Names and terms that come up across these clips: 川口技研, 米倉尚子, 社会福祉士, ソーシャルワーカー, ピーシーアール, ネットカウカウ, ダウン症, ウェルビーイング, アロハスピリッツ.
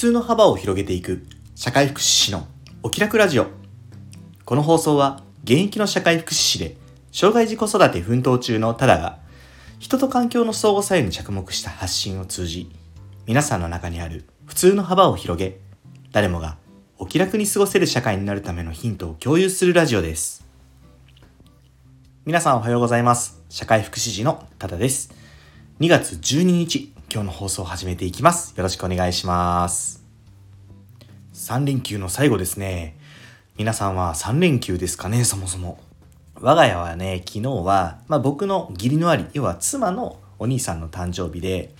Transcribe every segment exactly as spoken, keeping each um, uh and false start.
通の幅を広げていく社会福祉士のお気楽ラジオ。この放送は現役の社会福祉士で障害児子育て奮闘中のただが、人と環境の相互作用に着目した発信を通じ、皆さんの中にある普通の幅を広げ、誰もがお気楽に過ごせる社会になるためのヒントを共有するラジオです。皆さんおはようございます。社会福祉士のただです。にがつじゅうににち、今日の放送を始めていきます。よろしくお願いします。さんれんきゅうの最後ですね。皆さんはさんれんきゅうですかね。そもそも我が家はね、昨日は、まあ、僕の義理の兄、要は妻のお兄さんの誕生日で、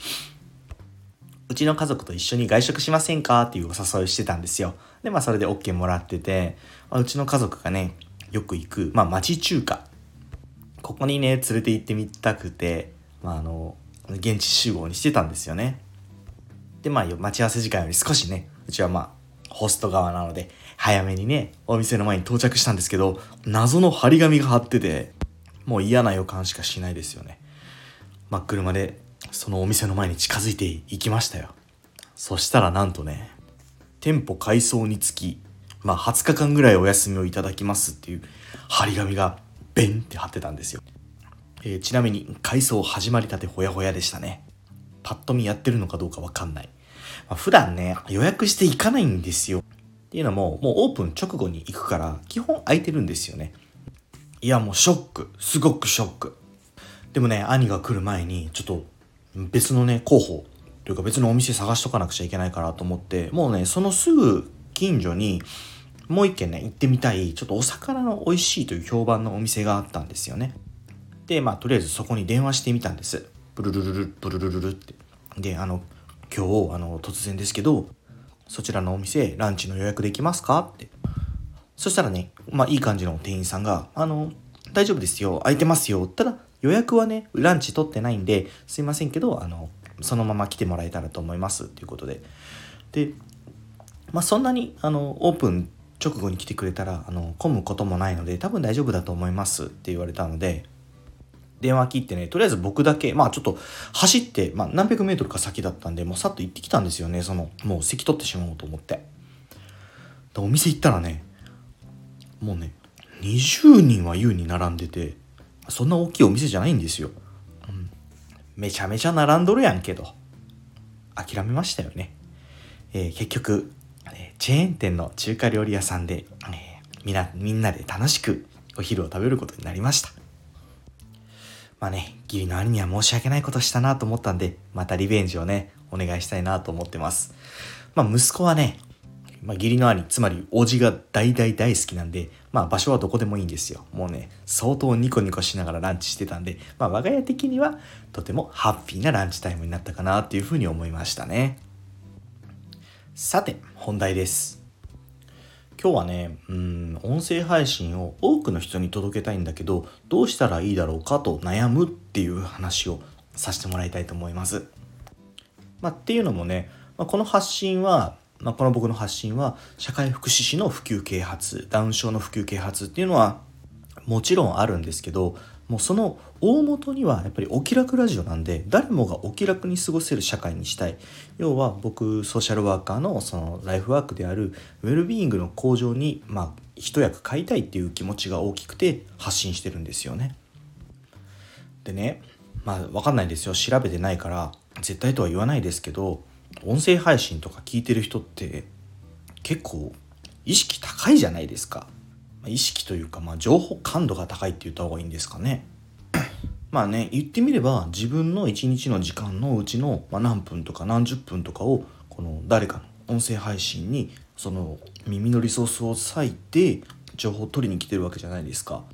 うちの家族と一緒に外食しませんかっていうお誘いをしてたんですよ。で、まあそれで OK もらってて、まあ、うちの家族がね、よく行く、まあ町中華、ここにね、連れて行ってみたくて、まああの、現地集合にしてたんですよね。で、まあ待ち合わせ時間より少しね、うちはまあ、ホスト側なので早めにねお店の前に到着したんですけど、謎の張り紙が貼ってて、もう嫌な予感しかしないですよね。まあ車でそのお店の前に近づいていきましたよ。そしたらなんとね、店舗改装につき、まあはつかかんぐらいお休みをいただきますっていう張り紙がベンって貼ってたんですよ。えー、ちなみに改装始まりたてほやほやでしたね。パッと見やってるのかどうかわかんない。まあ、普段ね予約していかないんですよ。っていうのももうオープン直後に行くから基本空いてるんですよね。いやもうショック、すごくショック。でもね、兄が来る前にちょっと別のね候補というか別のお店探しとかなくちゃいけないかなと思って、もうねそのすぐ近所にもう一軒ね行ってみたい、ちょっとお魚の美味しいという評判のお店があったんですよね。でまあとりあえずそこに電話してみたんです。ブルルルルブルルルルって。であの今日あの突然ですけど、そちらのお店ランチの予約できますかって。そしたらね、まあいい感じの店員さんが、あの大丈夫ですよ、空いてますよ、ただ予約はねランチ取ってないんで、すいませんけどあのそのまま来てもらえたらと思いますということで、でまあそんなにあのオープン直後に来てくれたらあの混むこともないので多分大丈夫だと思いますって言われたので、電話切ってね、とりあえず僕だけ、まあちょっと走って、まあ何百メートルか先だったんで、もうさっと行ってきたんですよね。その、もう席取ってしまおうと思って。で、お店行ったらね、もうね、にじゅうにんは優に並んでて、そんな大きいお店じゃないんですよ。うん、めちゃめちゃ並んどるやんけど、諦めましたよね。えー、結局、チェーン店の中華料理屋さんで、えー、みな、みんなで楽しくお昼を食べることになりました。まあね、義理の兄には申し訳ないことしたなと思ったんで、またリベンジをね、お願いしたいなと思ってます。まあ息子はね、まあ、義理の兄、つまり叔父が大大大好きなんで、まあ場所はどこでもいいんですよ。もうね、相当ニコニコしながらランチしてたんで、まあ我が家的にはとてもハッピーなランチタイムになったかなというふうに思いましたね。さて、本題です。今日はね、うーん、音声配信を多くの人に届けたいんだけど、どうしたらいいだろうかと悩むっていう話をさせてもらいたいと思います。まあ、っていうのもね、まあ、この発信は、まあ、この僕の発信は、社会福祉士の普及啓発、ダウン症の普及啓発っていうのはもちろんあるんですけど、もうその大元にはやっぱりお気楽ラジオなんで、誰もがお気楽に過ごせる社会にしたい。要は僕ソーシャルワーカーのそのライフワークであるウェルビーイングの向上にまあ一役買いたいっていう気持ちが大きくて発信してるんですよね。でね、まあ分かんないですよ、調べてないから絶対とは言わないですけど、音声配信とか聞いてる人って結構意識高いじゃないですか。意識というか、まあ、情報感度が高いって言った方がいいんですかね。まあね、言ってみれば自分の一日の時間のうちの、まあ、何分とか何十分とかをこの誰かの音声配信にその耳のリソースを割いて情報を取りに来てるわけじゃないですか。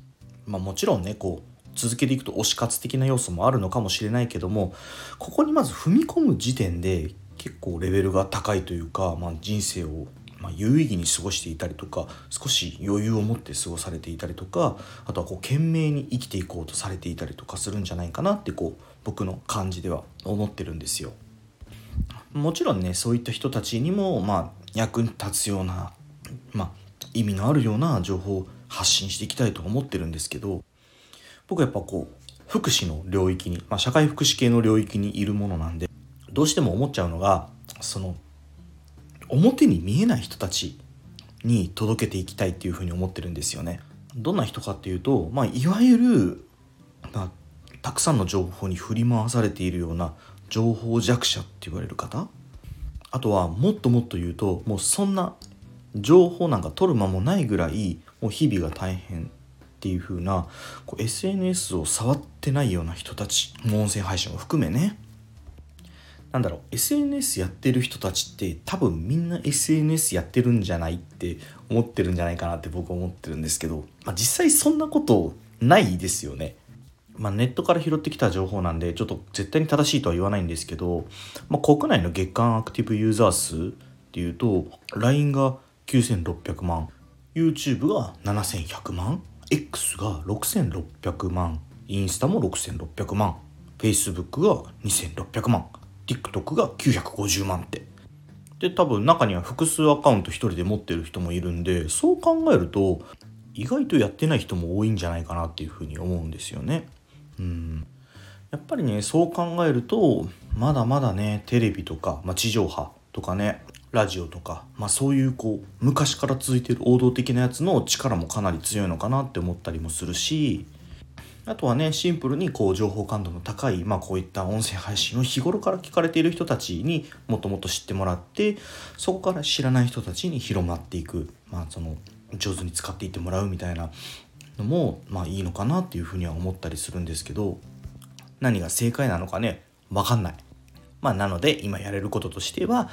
まあもちろんね、こう続けていくと推し活的な要素もあるのかもしれないけども、ここにまず踏み込む時点で結構レベルが高いというか、まあ、人生をまあ、有意義に過ごしていたりとか、少し余裕を持って過ごされていたりとか、あとはこう懸命に生きていこうとされていたりとかするんじゃないかなって、こう僕の感じでは思ってるんですよ。もちろんね、そういった人たちにもまあ役に立つような、まあ、意味のあるような情報を発信していきたいと思ってるんですけど、僕はやっぱこう福祉の領域に、まあ、社会福祉系の領域にいるものなんで、どうしても思っちゃうのが、その表に見えない人たちに届けていきたいっていうふうに思ってるんですよね。どんな人かっていうと、まあ、いわゆる、まあ、たくさんの情報に振り回されているような情報弱者って言われる方、あとはもっともっと言うと、もうそんな情報なんか取る間もないぐらいもう日々が大変っていう風な、こう エスエヌエス を触ってないような人たち、音声配信も含めね、なんだろう、 エスエヌエス やってる人たちって多分みんな エスエヌエス やってるんじゃないって思ってるんじゃないかなって僕は思ってるんですけど、まあ、実際そんなことないですよね。まあ、ネットから拾ってきた情報なんでちょっと絶対に正しいとは言わないんですけど、まあ、国内の月間アクティブユーザー数っていうと ライン がきゅうせんろっぴゃくまん、 YouTube がななせんひゃくまん、 X がろくせんろっぴゃくまん、インスタもろくせんろっぴゃくまん、 Facebook がにせんろっぴゃくまん、TikTok がきゅうひゃくごじゅうまんって。で、多分中には複数アカウント一人で持ってる人もいるんで、そう考えると意外とやってない人も多いんじゃないかなっていうふうに思うんですよね。うん。やっぱりね、そう考えるとまだまだね、テレビとか、まあ、地上波とかね、ラジオとか、まあ、そういうこう昔から続いてる王道的なやつの力もかなり強いのかなって思ったりもするし、あとはね、シンプルにこう情報感度の高い、まあ、こういった音声配信を日頃から聞かれている人たちにもっともっと知ってもらって、そこから知らない人たちに広まっていく、まあ、その上手に使っていってもらうみたいなのも、まあ、いいのかなっていうふうには思ったりするんですけど、何が正解なのかね、分かんない。まあ、なので今やれることとしては、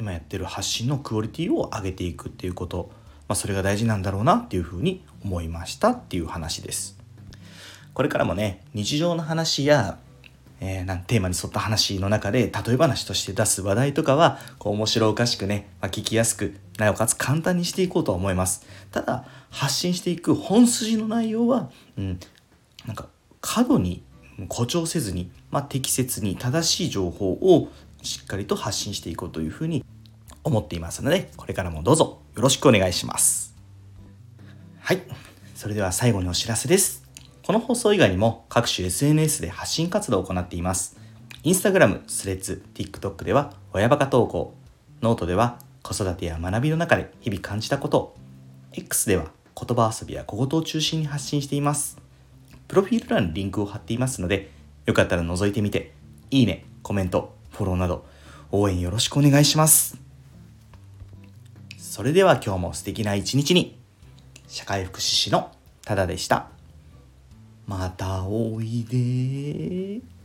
今やってる発信のクオリティを上げていくっていうこと、まあ、それが大事なんだろうなっていうふうに思いましたっていう話です。これからもね、日常の話や、えー、なんテーマに沿った話の中で例え話として出す話題とかはこう面白おかしくね、まあ、聞きやすく、なおかつ簡単にしていこうとは思います。ただ発信していく本筋の内容は、うん、なんか過度に誇張せずに、まあ、適切に正しい情報をしっかりと発信していこうというふうに思っていますので、これからもどうぞよろしくお願いします。はい、それでは最後にお知らせです。この放送以外にも各種 エスエヌエス で発信活動を行っています。インスタグラム、スレッズ、TikTok では親バカ投稿、ノートでは子育てや学びの中で日々感じたこと、X では言葉遊びや小言を中心に発信しています。プロフィール欄にリンクを貼っていますので、よかったら覗いてみて、いいね、コメント、フォローなど応援よろしくお願いします。それでは今日も素敵な一日に。社会福祉士のただでした。またおいで。